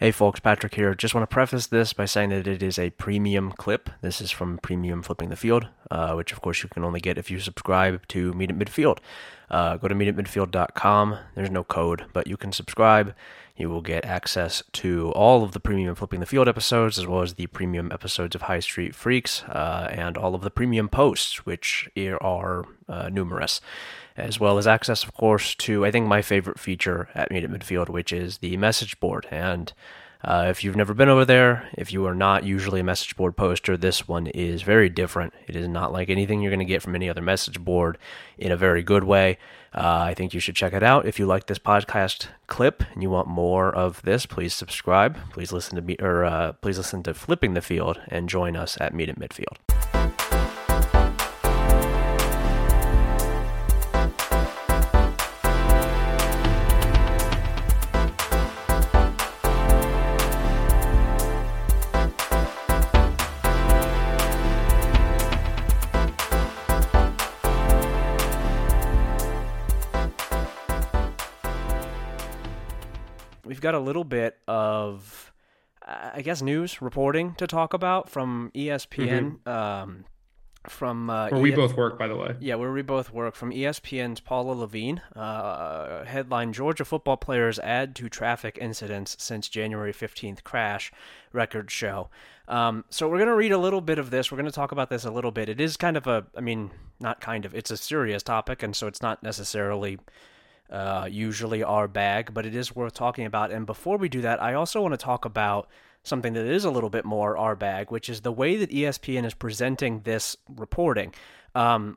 Hey folks, Patrick here. Just want to preface this by saying that it is a premium clip. This is from Premium Flipping the Field, which of course you can only get if you subscribe to Meet at Midfield. Go to meetatmidfield.com. There's no code, but you can subscribe. You will get access to all of the Premium Flipping the Field episodes, as well as the premium episodes of High Street Freaks, and all of the premium posts, which are numerous, as well as access, of course, to, I think, my favorite feature at Meet at Midfield, which is the message board. And if you've never been over there, if you are not usually a message board poster, this one is very different. It is not like anything you're going to get from any other message board in a very good way. I think you should check it out. If you like this podcast clip and you want more of this, please subscribe. Please listen to me, or please listen to Flipping the Field and join us at Meet at Midfield. We've got a little bit of, I guess, news reporting to talk about from ESPN. Mm-hmm. Where we both work, by the way. Yeah, where we both work. From ESPN's Paula Levine, headline: Georgia football players add to traffic incidents since January 15th crash, records show. So we're going to read a little bit of this. We're going to talk about this a little bit. It is kind of a, I mean, not kind of, it's a serious topic, and so it's not necessarily usually our bag, but it is worth talking about. And before we do that, I also want to talk about something that is a little bit more our bag, which is the way that ESPN is presenting this reporting,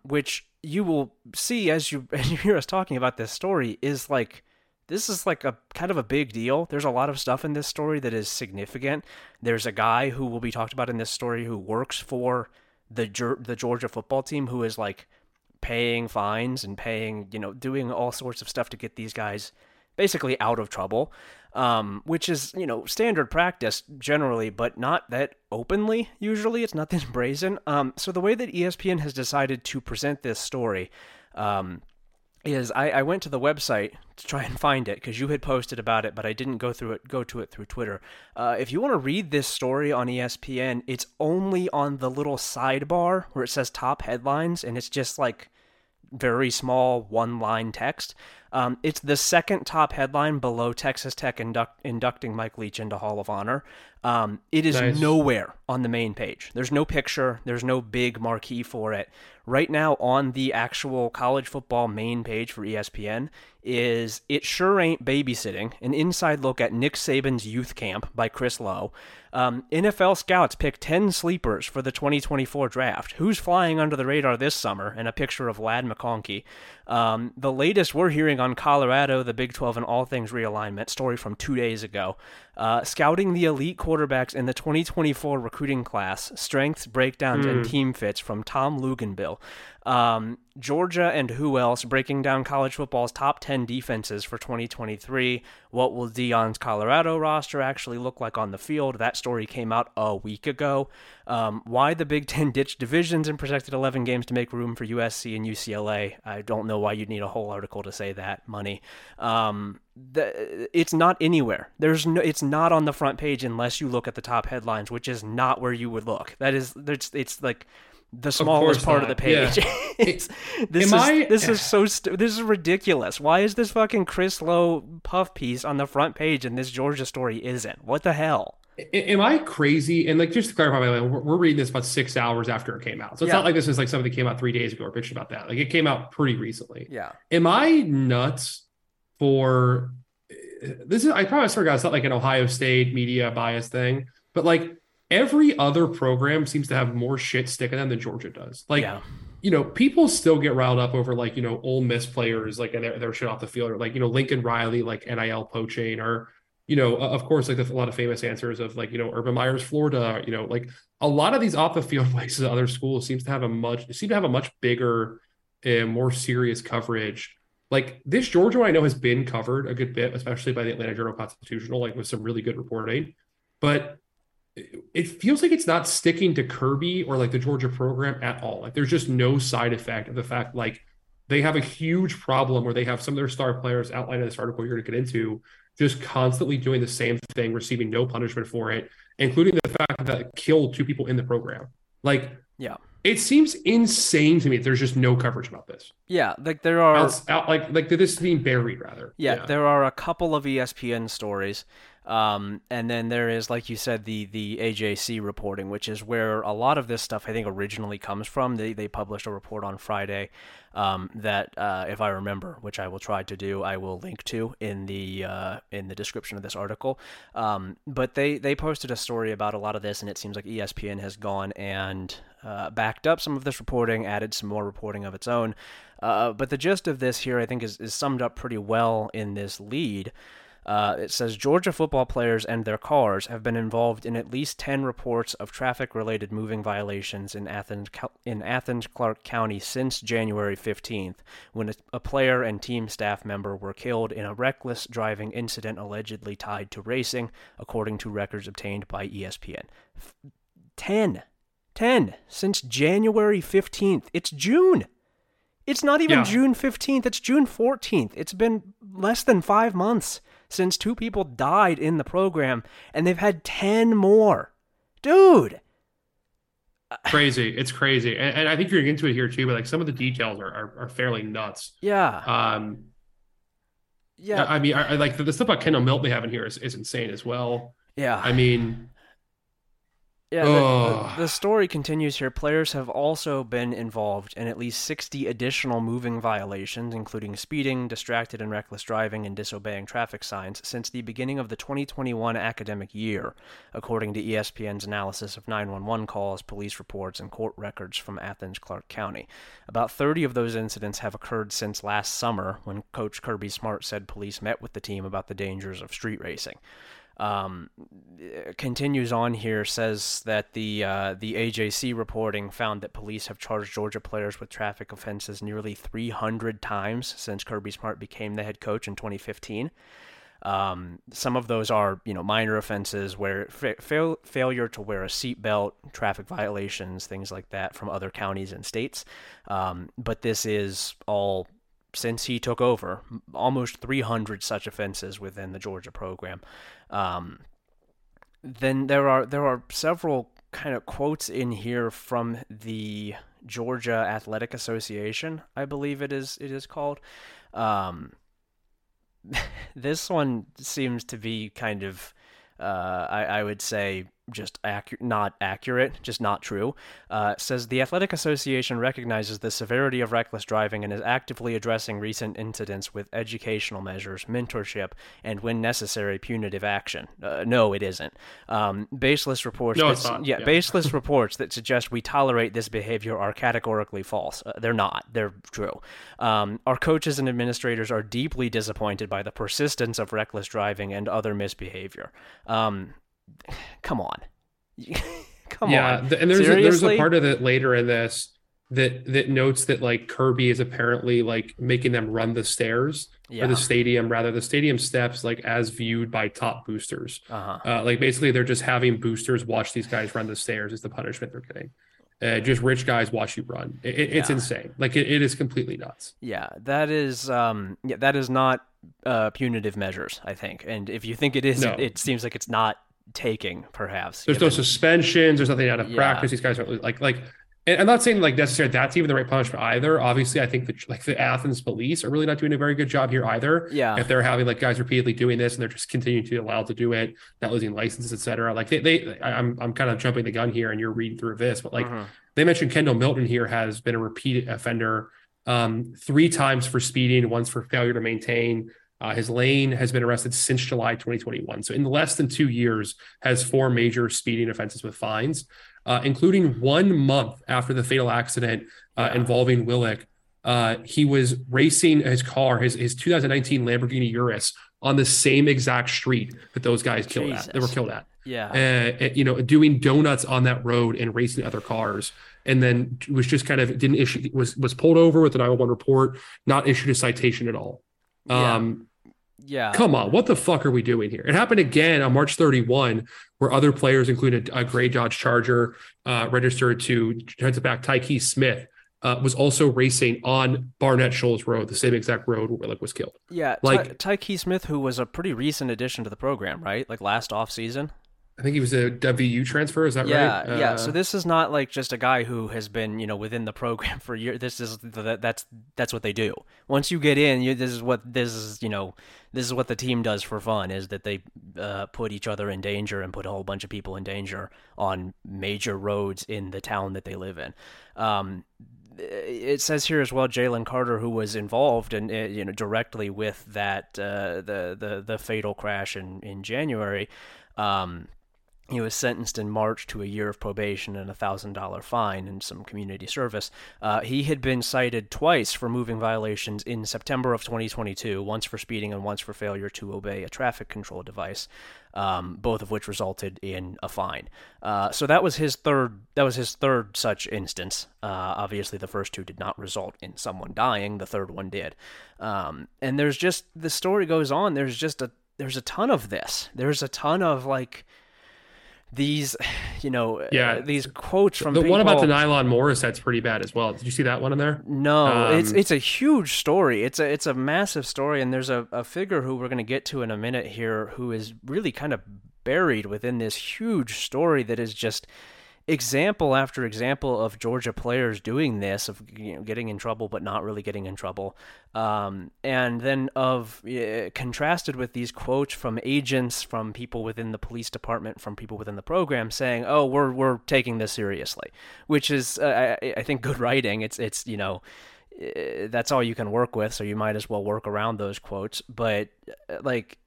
which you will see as you hear us talking about this story is like, this is like a kind of a big deal. There's a lot of stuff in this story that is significant. There's a guy who will be talked about in this story who works for the Georgia football team, who is like paying fines and paying, you know, doing all sorts of stuff to get these guys basically out of trouble, which is, you know, standard practice generally, but not that openly. Usually it's not this brazen. So the way that ESPN has decided to present this story is I went to the website to try and find it because you had posted about it, but I didn't go to it through Twitter. If you want to read this story on ESPN, it's only on the little sidebar where it says top headlines, and it's just like very small one-line text. It's the second top headline below Texas Tech inducting Mike Leach into Hall of Honor. It is nice. Nowhere on the main page. There's no picture. There's no big marquee for it. Right now on the actual college football main page for ESPN is It Sure Ain't Babysitting, an inside look at Nick Saban's youth camp by Chris Lowe. NFL scouts pick 10 sleepers for the 2024 draft. Who's flying under the radar this summer? And a picture of Ladd McConkey. The latest we're hearing on Colorado, the Big 12, and all things realignment, story from 2 days ago. Scouting the elite quarterbacks in the 2024 recruiting class, strengths, breakdowns, and team fits from Tom Luginbill. Georgia and who else, breaking down college football's top 10 defenses for 2023. What will Dion's Colorado roster actually look like on the field? That story came out a week ago. Why the Big Ten ditched divisions and protected 11 games to make room for USC and UCLA. I don't know why you'd need a whole article to say that. Money. It's not anywhere. It's not on the front page unless you look at the top headlines, which is not where you would look. That is, it's like the smallest part of the page. Yeah. This is ridiculous. Why is this fucking Chris Lowe puff piece on the front page and this Georgia story isn't? What the hell? Am I crazy? And like, just to clarify, we're reading this about 6 hours after it came out. So it's not like this is like something that came out 3 days ago or bitched about that. Like it came out pretty recently. Yeah. Am I nuts for this? I probably forgot it's not like an Ohio State media bias thing, but like, every other program seems to have more shit sticking them than Georgia does. Like, you know, people still get riled up over like, you know, Ole Miss players, like, and their shit off the field, or like, you know, Lincoln Riley, like NIL poaching, or, you know, of course, like a lot of famous answers of like, you know, Urban Meyer's Florida, you know, like a lot of these off the field places at other schools seem to have a much bigger and more serious coverage. Like this Georgia one I know has been covered a good bit, especially by the Atlanta Journal-Constitution, like with some really good reporting, but it feels like it's not sticking to Kirby or like the Georgia program at all. Like there's just no side effect of the fact like they have a huge problem where they have some of their star players outlined in this article you're going to get into just constantly doing the same thing, receiving no punishment for it, including the fact that it killed two people in the program. Like, yeah, it seems insane to me that there's just no coverage about this. Yeah, like there are this is being buried rather. Yeah, there are a couple of ESPN stories. And then there is, like you said, the AJC reporting, which is where a lot of this stuff, I think, originally comes from. They published a report on Friday that, if I remember, which I will try to do, I will link to in the description of this article. But they posted a story about a lot of this, and it seems like ESPN has gone and backed up some of this reporting, added some more reporting of its own. But the gist of this here, I think, is summed up pretty well in this lead. It says Georgia football players and their cars have been involved in at least 10 reports of traffic-related moving violations in Athens-Clarke County since January 15th, when a player and team staff member were killed in a reckless driving incident allegedly tied to racing, according to records obtained by ESPN. 10 since January 15th. It's June. It's not even June 15th. It's June 14th. It's been less than 5 months since two people died in the program, and they've had 10 more. Dude! Crazy. It's crazy. And I think you're into it here, too, but like some of the details are fairly nuts. Yeah. Yeah. I mean, like the stuff about Kendall Milton they have in here is insane as well. Yeah. I mean... Yeah, the story continues here. Players have also been involved in at least 60 additional moving violations, including speeding, distracted and reckless driving, and disobeying traffic signs since the beginning of the 2021 academic year, according to ESPN's analysis of 911 calls, police reports, and court records from Athens-Clarke County. About 30 of those incidents have occurred since last summer, when Coach Kirby Smart said police met with the team about the dangers of street racing. Continues on here, says that the AJC reporting found that police have charged Georgia players with traffic offenses nearly 300 times since Kirby Smart became the head coach in 2015. Some of those are, minor offenses where failure to wear a seatbelt, traffic violations, things like that from other counties and states. But this is all since he took over, almost 300 such offenses within the Georgia program. Then there are several kind of quotes in here from the Georgia Athletic Association, I believe it is called. This one seems to be kind of, I would say, just not accurate, just not true. Says the Athletic Association recognizes the severity of reckless driving and is actively addressing recent incidents with educational measures, mentorship, and when necessary, punitive action. No, it isn't. Baseless reports. No, it's not. Yeah. Baseless reports that suggest we tolerate this behavior are categorically false. They're not. They're true. Our coaches and administrators are deeply disappointed by the persistence of reckless driving and other misbehavior. Come on. Come on. And there's a part of it later in this that notes that like Kirby is apparently like making them run the stairs or the stadium steps, like as viewed by top boosters. Like basically they're just having boosters watch these guys run the stairs is the punishment they're getting. Just rich guys watch you run. It's insane. Like it is completely nuts. Yeah, that is not punitive measures, I think. And if you think it is, it seems like it's not taking, perhaps. There's no suspensions. There's nothing out of practice. These guys are like. And I'm not saying like necessarily that's even the right punishment either. Obviously, I think that like the Athens police are really not doing a very good job here either. Yeah. If they're having like guys repeatedly doing this and they're just continuing to be allowed to do it, not losing licenses, etc. Like I'm kind of jumping the gun here, and you're reading through this, but like they mentioned Kendall Milton here has been a repeat offender 3 times for speeding, once for failure to maintain his lane, has been arrested since July 2021. So in less than 2 years, has 4 major speeding offenses with fines. Including 1 month after the fatal accident involving Willock. He was racing his car, his 2019 Lamborghini Urus, on the same exact street that those guys were killed at. Yeah. Doing donuts on that road and racing other cars. And then was just kind of was pulled over with an I-1 report, not issued a citation at all. Yeah. Come on, what the fuck are we doing here? It happened again on March 31, where other players, including a gray Dodge Charger, registered to defensive back Tykee Smith, was also racing on Barnett Shoals Road, the same exact road where Willock was killed. Yeah, like Tykee Smith, who was a pretty recent addition to the program, right? Like last offseason. I think he was a WU transfer. Is that right? Yeah, yeah. So this is not like just a guy who has been, you know, within the program for years. This is that's what they do. Once you get in, this is what the team does for fun. Is that they put each other in danger and put a whole bunch of people in danger on major roads in the town that they live in. It says here as well, Jaylen Carter, who was involved in, you know, directly with that the fatal crash in January, he was sentenced in March to a year of probation and $1,000 fine and some community service. He had been cited twice for moving violations in September of 2022, once for speeding and once for failure to obey a traffic control device, both of which resulted in a fine. So that was his third such instance. Obviously, the first two did not result in someone dying. The third one did. And there's just, the story goes on. There's just a ton of this. There's a ton of like these, you know, these quotes from the people. One about the Denilon Morissette's pretty bad as well. Did you see that one in there? No, it's a huge story. It's a massive story. And there's a figure who we're going to get to in a minute here who is really kind of buried within this huge story that is just example after example of Georgia players doing this, of, you know, getting in trouble but not really getting in trouble, and then of contrasted with these quotes from agents, from people within the police department, from people within the program saying, "Oh, we're taking this seriously," which is I think good writing. It's you know, that's all you can work with, so you might as well work around those quotes. But like,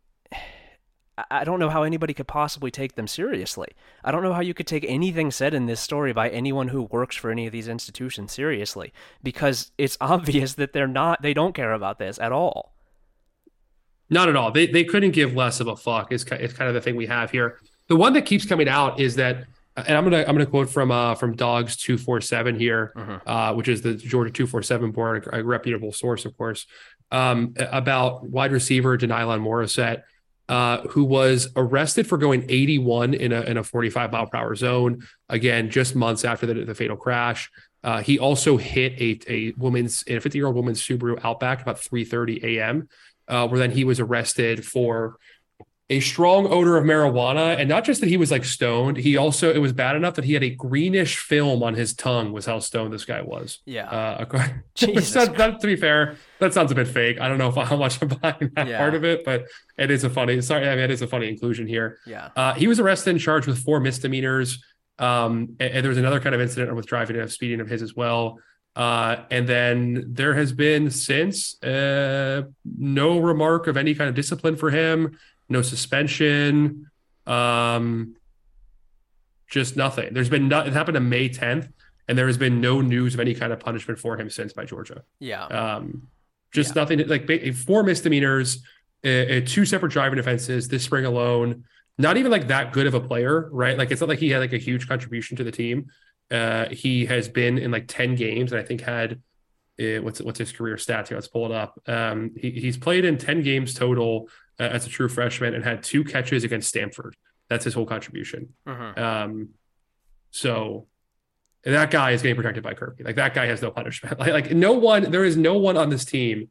I don't know how anybody could possibly take them seriously. I don't know how you could take anything said in this story by anyone who works for any of these institutions seriously, because it's obvious that they don't care about this at all. Not at all. They couldn't give less of a fuck. It's kind of the thing we have here. The one that keeps coming out is that, and I'm gonna quote from Dogs 247 here, which is the Georgia 247 board, a reputable source, of course, about wide receiver Denilon Morissette, who was arrested for going 81 in a 45-mile-per-hour zone, again, just months after the fatal crash. He also hit a 50-year-old woman's Subaru Outback about 3:30 a.m., where then he was arrested for a strong odor of marijuana. And not just that he was, like, stoned, it was bad enough that he had a greenish film on his tongue, was how stoned this guy was. Yeah. To be fair, that sounds a bit fake. I don't know how much I'm buying that part of it, but it is a funny inclusion here. Yeah. He was arrested and charged with 4 misdemeanors. And there was another kind of incident with driving and speeding of his as well. And then there has been since no remark of any kind of discipline for him, no suspension, just nothing. There's been nothing. It happened on May 10th, and there has been no news of any kind of punishment for him since by Georgia. Yeah. Just nothing. Like 4 misdemeanors, 2 separate driving offenses this spring alone. Not even like that good of a player, right? Like, it's not like he had like a huge contribution to the team. He has been in like 10 games, and I think had what's his career stats here? Let's pull it up. He's played in 10 games total as a true freshman and had 2 catches against Stanford. That's his whole contribution. So that guy is getting protected by Kirby. Like, that guy has no punishment. Like no one, there is no one on this team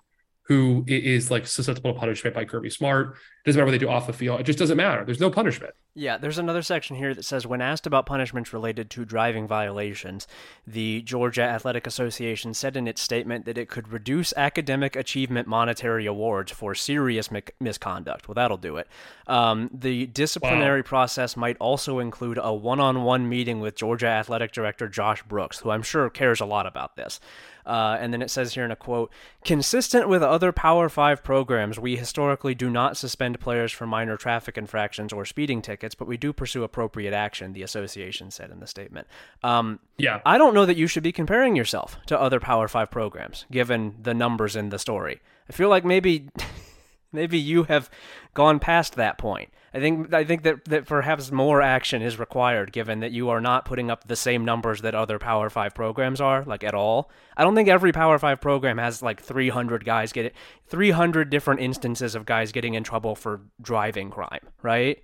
who is like susceptible to punishment by Kirby Smart. It doesn't matter what they do off the field. It just doesn't matter. There's no punishment. Yeah, there's another section here that says, when asked about punishments related to driving violations, the Georgia Athletic Association said in its statement that it could reduce academic achievement monetary awards for serious misconduct. Well, that'll do it. The disciplinary process might also include a one-on-one meeting with Georgia Athletic Director Josh Brooks, who I'm sure cares a lot about this. And then it says here in a quote, consistent with other Power 5 programs, we historically do not suspend players for minor traffic infractions or speeding tickets, but we do pursue appropriate action, the association said in the statement. I don't know that you should be comparing yourself to other Power 5 programs, given the numbers in the story. I feel like maybe you have gone past that point. I think that perhaps more action is required, given that you are not putting up the same numbers that other Power 5 programs are, like, at all. I don't think every Power 5 program has like 300 different instances of guys getting in trouble for driving crime, right?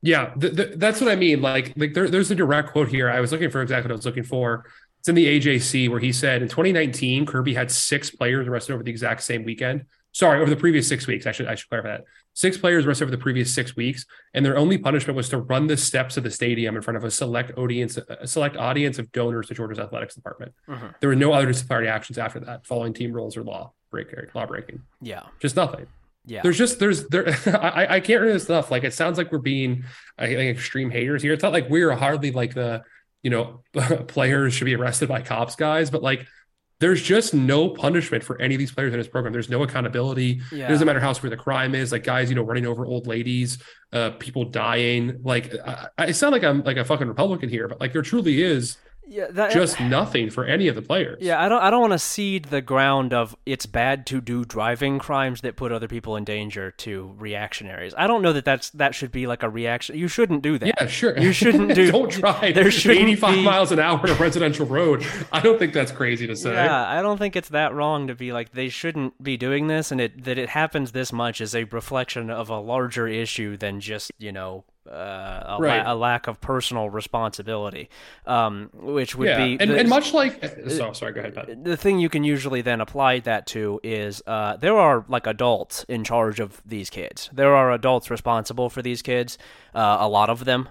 Yeah, that's what I mean. Like there's a direct quote here. I was looking for exactly what I was looking for. It's in the AJC where he said in 2019, Kirby had 6 players arrested over the exact same weekend. Sorry, over the previous 6 weeks. I should clarify that. 6 players arrested over the previous 6 weeks, and their only punishment was to run the steps of the stadium in front of a select audience of donors to Georgia's athletics department. Mm-hmm. There were no other disciplinary actions after that, following team rules or law breaking. Yeah, just nothing. Yeah, there's I can't read this stuff. Like, it sounds like we're being extreme haters here. It's not like we're hardly like the, you know, players should be arrested by cops guys, but like, there's just no punishment for any of these players in this program. There's no accountability. Yeah. It doesn't matter how severe the crime is. Like, guys, you know, running over old ladies, people dying. Like, I sound like I'm like a fucking Republican here, but like, there truly is nothing for any of the players. Yeah, I don't want to cede the ground of it's bad to do driving crimes that put other people in danger to reactionaries. I don't know that should be like a reaction. You shouldn't do that. Yeah, sure. You shouldn't do. Don't drive. There should 85 miles an hour on a residential road. I don't think that's crazy to say. Yeah, I don't think it's that wrong to be like, they shouldn't be doing this, and that it happens this much is a reflection of a larger issue than just, you know, a lack of personal responsibility, which would be... And much like... sorry, go ahead, Pat. The thing you can usually then apply that to is there are, like, adults in charge of these kids. There are adults responsible for these kids, a lot of them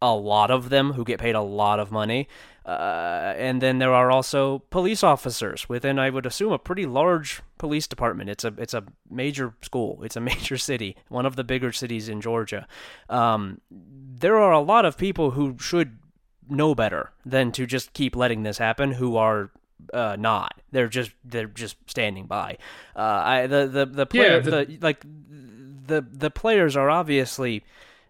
who get paid a lot of money. And then there are also police officers within, I would assume, a pretty large police department. It's a major school. It's a major city, one of the bigger cities in Georgia. There are a lot of people who should know better than to just keep letting this happen, who are not. They're just standing by. The players are obviously,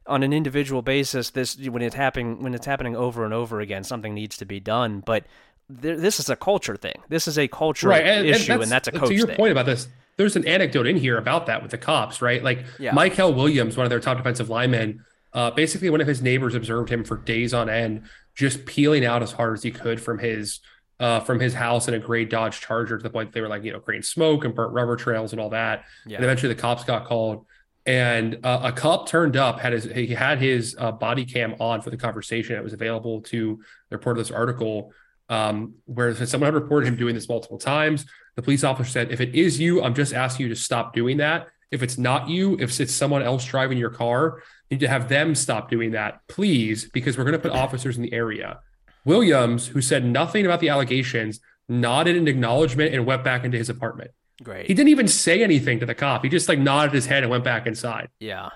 on an individual basis, when it's happening over and over again, something needs to be done. But this is a culture thing. This is a culture issue, and that's a coach thing. To your point about this, there's an anecdote in here about that with the cops, right? Like, yeah. Michael Williams, one of their top defensive linemen, basically one of his neighbors observed him for days on end, just peeling out as hard as he could from his house in a gray Dodge Charger, to the point that they were like, you know, creating smoke and burnt rubber trails and all that. Yeah. And eventually the cops got called. And a cop turned up, he had his body cam on for the conversation. It was available to the report of this article, where someone had reported him doing this multiple times. The police officer said, "If it is you, I'm just asking you to stop doing that. If it's not you, if it's someone else driving your car, you need to have them stop doing that, please, because we're going to put officers in the area." Williams, who said nothing about the allegations, nodded in acknowledgement and went back into his apartment. Great. He didn't even say anything to the cop. He just like nodded his head and went back inside. Yeah.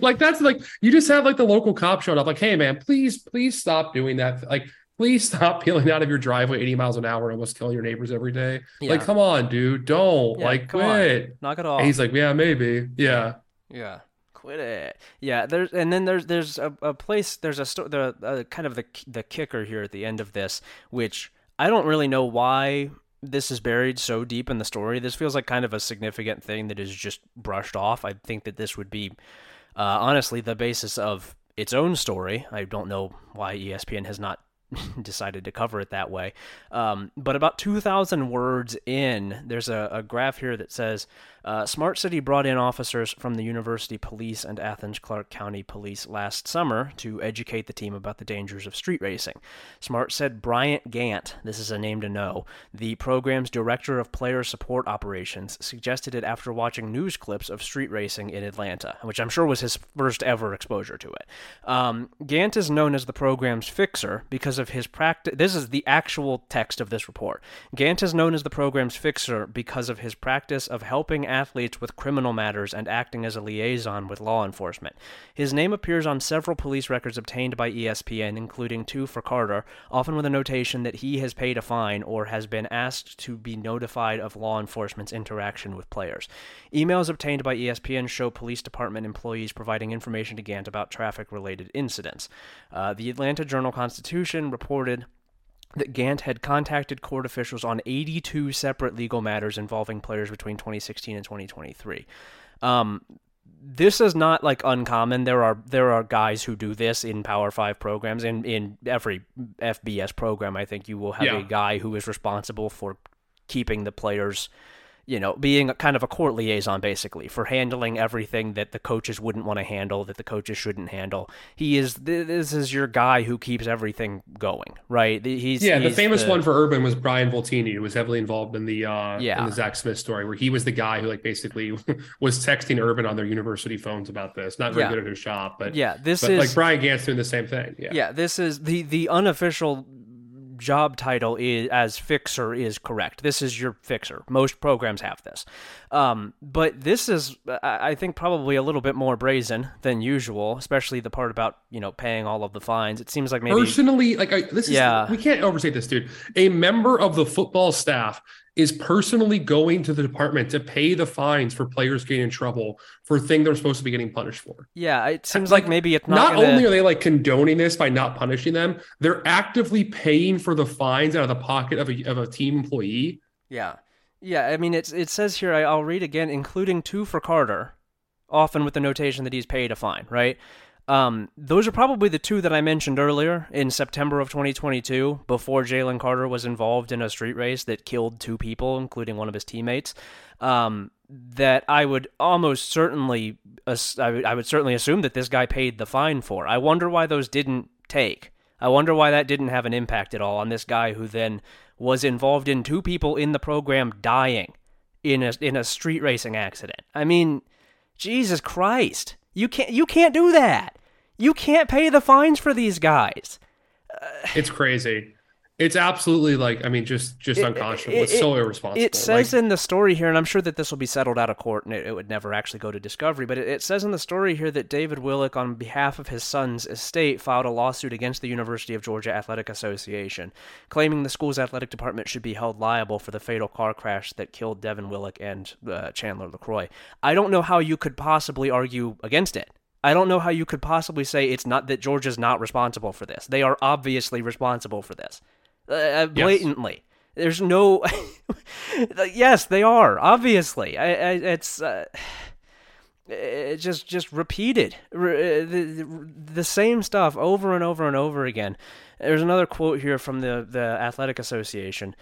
Like, that's like, you just have like the local cop showing up like, "Hey man, please stop doing that. Like, please stop peeling out of your driveway 80 miles an hour and almost killing your neighbors every day." Yeah. Like, come on, dude. Don't quit. Knock it off. And he's like, "Yeah, maybe. Yeah. Yeah. Quit it." Yeah. There's a kicker here at the end of this, which I don't really know why this is buried so deep in the story. This feels like kind of a significant thing that is just brushed off. I think that this would be, honestly, the basis of its own story. I don't know why ESPN has not decided to cover it that way. But about 2,000 words in, there's a graph here that says, Smart City brought in officers from the University Police and Athens-Clarke County Police last summer to educate the team about the dangers of street racing. Smart said Bryant Gantt, this is a name to know, the program's director of player support operations, suggested it after watching news clips of street racing in Atlanta, which I'm sure was his first ever exposure to it. Gantt is known as the program's fixer because of his practice. This is the actual text of this report. Gantt is known as the program's fixer because of his practice of helping athletes with criminal matters and acting as a liaison with law enforcement. His name appears on several police records obtained by ESPN, including 2 for Carter, often with a notation that he has paid a fine or has been asked to be notified of law enforcement's interaction with players. Emails obtained by ESPN show police department employees providing information to Gantt about traffic-related incidents. The Atlanta Journal-Constitution reported that Gantt had contacted court officials on 82 separate legal matters involving players between 2016 and 2023. This is not like uncommon. There are guys who do this in Power 5 programs. In every FBS program, I think you will have a guy who is responsible for keeping the players, you know, being kind of a court liaison, basically, for handling everything that the coaches wouldn't want to handle, that the coaches shouldn't handle. This is your guy who keeps everything going, right? He's the famous one for Urban was Brian Voltini, who was heavily involved in the Zach Smith story, where he was the guy who, like, basically was texting Urban on their university phones about this. Not very good at his shop, but Bryant Gantt's doing the same thing. Yeah, this is the unofficial job title as fixer is correct. This is your fixer. Most programs have this. But this is, I think, probably a little bit more brazen than usual, especially the part about, you know, paying all of the fines. It seems like maybe... Personally, we can't overstate this, dude. A member of the football staff is personally going to the department to pay the fines for players getting in trouble for a thing they're supposed to be getting punished for. Yeah, it seems like maybe it's not only are they like condoning this by not punishing them, they're actively paying for the fines out of the pocket of a team employee. Yeah. Yeah, I mean, it says here, I'll read again, including two for Carter, often with the notation that he's paid a fine, right? Those are probably the two that I mentioned earlier in September of 2022, before Jaylen Carter was involved in a street race that killed two people, including one of his teammates, that I would almost certainly, I would certainly assume that this guy paid the fine for. I wonder why those didn't take. I wonder why that didn't have an impact at all on this guy who then was involved in two people in the program dying in a street racing accident. I mean, Jesus Christ. You can't do that. You can't pay the fines for these guys. It's crazy. It's absolutely just unconscionable. It's so irresponsible. It says in the story here, and I'm sure that this will be settled out of court and it would never actually go to discovery, but it says in the story here that David Willock, on behalf of his son's estate, filed a lawsuit against the University of Georgia Athletic Association, claiming the school's athletic department should be held liable for the fatal car crash that killed Devin Willock and Chandler LaCroix. I don't know how you could possibly argue against it. I don't know how you could possibly say it's not that Georgia's not responsible for this. They are obviously responsible for this. Blatantly. Yes. There's no... Yes, they are, obviously. It's just repeated. The same stuff over and over and over again. There's another quote here from the Athletic Association.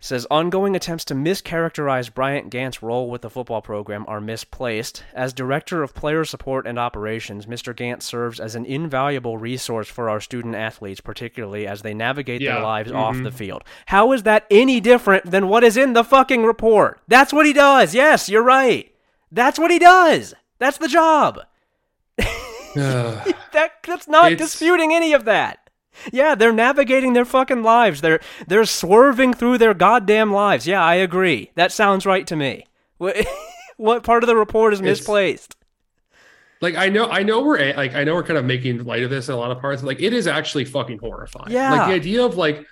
It says, ongoing attempts to mischaracterize Bryant Gantt's role with the football program are misplaced. As Director of Player Support and Operations, Mr. Gantt serves as an invaluable resource for our student-athletes, particularly as they navigate their lives off the field. How is that any different than what is in the fucking report? That's what he does. Yes, you're right. That's what he does. That's the job. That's not disputing any of that. Yeah, they're navigating their fucking lives. They're swerving through their goddamn lives. Yeah, I agree. That sounds right to me. What part of the report is misplaced? I know we're kind of making light of this in a lot of parts. Like, it is actually fucking horrifying. Yeah. Like the idea of like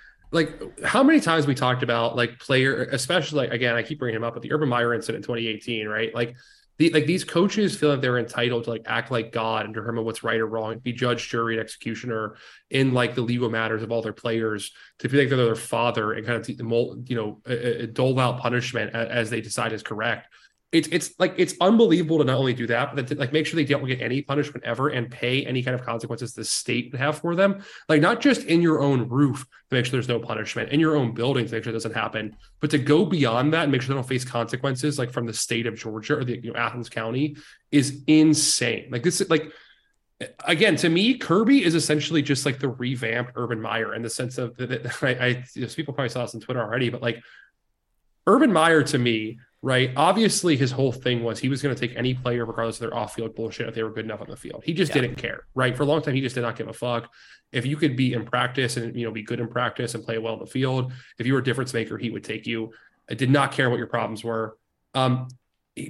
how many times we talked about like player, especially like, again, I keep bringing him up, but the Urban Meyer incident in 2018, right? Like, these coaches feel like they're entitled to like act like God and determine what's right or wrong, be judge, jury, and executioner in like the legal matters of all their players, to feel like they're their father and kind of, you know, dole out punishment as they decide is correct. It's unbelievable to not only do that, but to like make sure they don't get any punishment ever and pay any kind of consequences the state would have for them. Like, not just in your own roof to make sure there's no punishment, in your own building to make sure it doesn't happen, but to go beyond that and make sure they don't face consequences like from the state of Georgia or the, you know, Athens County is insane. Like this, like, again, to me, Kirby is essentially just like the revamped Urban Meyer in the sense of that people probably saw this on Twitter already, but like Urban Meyer to me. Right. Obviously, his whole thing was he was going to take any player, regardless of their off-field bullshit, if they were good enough on the field. He just didn't care. Right. For a long time, he just did not give a fuck. If you could be in practice and, you know, be good in practice and play well in the field, if you were a difference maker, he would take you. I did not care what your problems were.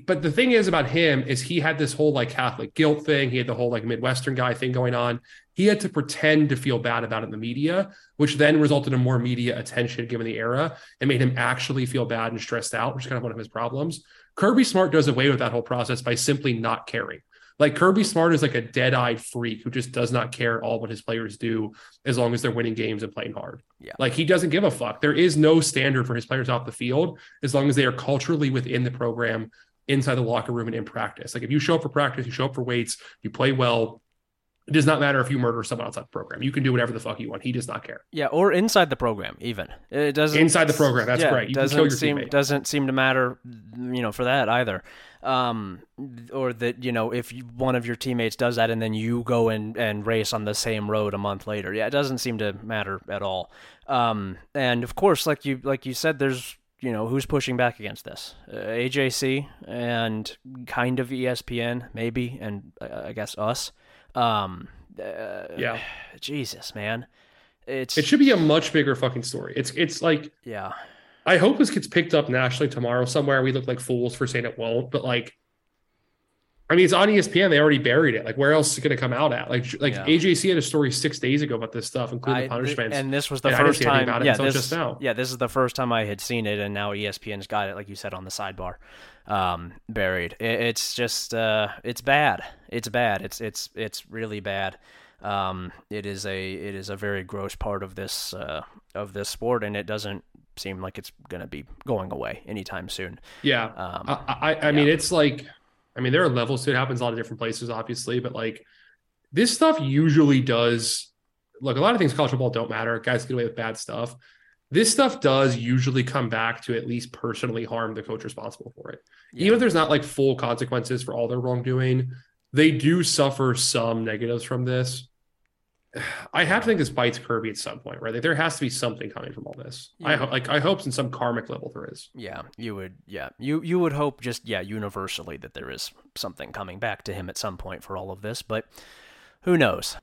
But the thing is about him is he had this whole like Catholic guilt thing. He had the whole like Midwestern guy thing going on. He had to pretend to feel bad about it in the media, which then resulted in more media attention given the era and made him actually feel bad and stressed out, which is kind of one of his problems. Kirby Smart does away with that whole process by simply not caring. Like, Kirby Smart is like a dead-eyed freak who just does not care at all what his players do as long as they're winning games and playing hard. Yeah. Like, he doesn't give a fuck. There is no standard for his players off the field as long as they are culturally within the program, inside the locker room and in practice. Like, if you show up for practice, you show up for weights, you play well, It does not matter if you murder someone outside the program. You can do whatever the fuck you want. He does not care. Yeah, or inside the program, even. It doesn't inside the program. That's great. You can kill your teammate. Doesn't seem to matter, for that either. Or that if one of your teammates does that and then you go and race on the same road a month later. Yeah, it doesn't seem to matter at all. And of course, like you said, there's who's pushing back against this? AJC and kind of ESPN maybe, and I guess us. Yeah. Jesus, man. It should be a much bigger fucking story. It's like, yeah, I hope this gets picked up nationally tomorrow somewhere. We look like fools for saying it won't, but it's on ESPN. They already buried it. Like, where else is it going to come out at? AJC had a story 6 days ago about this stuff, including the punishments. And this was the first time. This is the first time I had seen it. And now ESPN's got it, like you said, on the sidebar, buried. It's just, it's bad. It's bad. It's really bad. It is a very gross part of this sport, and it doesn't seem like it's going to be going away anytime soon. Yeah. I mean, it's like, there are levels to it. It happens a lot of different places, obviously, but this stuff usually does. Look, a lot of things in college football don't matter. Guys get away with bad stuff. This stuff does usually come back to at least personally harm the coach responsible for it. Yeah. Even if there's not full consequences for all their wrongdoing, they do suffer some negatives from this. I have to think this bites Kirby at some point, right? There has to be something coming from all this. Yeah. I hope in some karmic level there is. Yeah, you would. Yeah, you would hope universally that there is something coming back to him at some point for all of this, but who knows?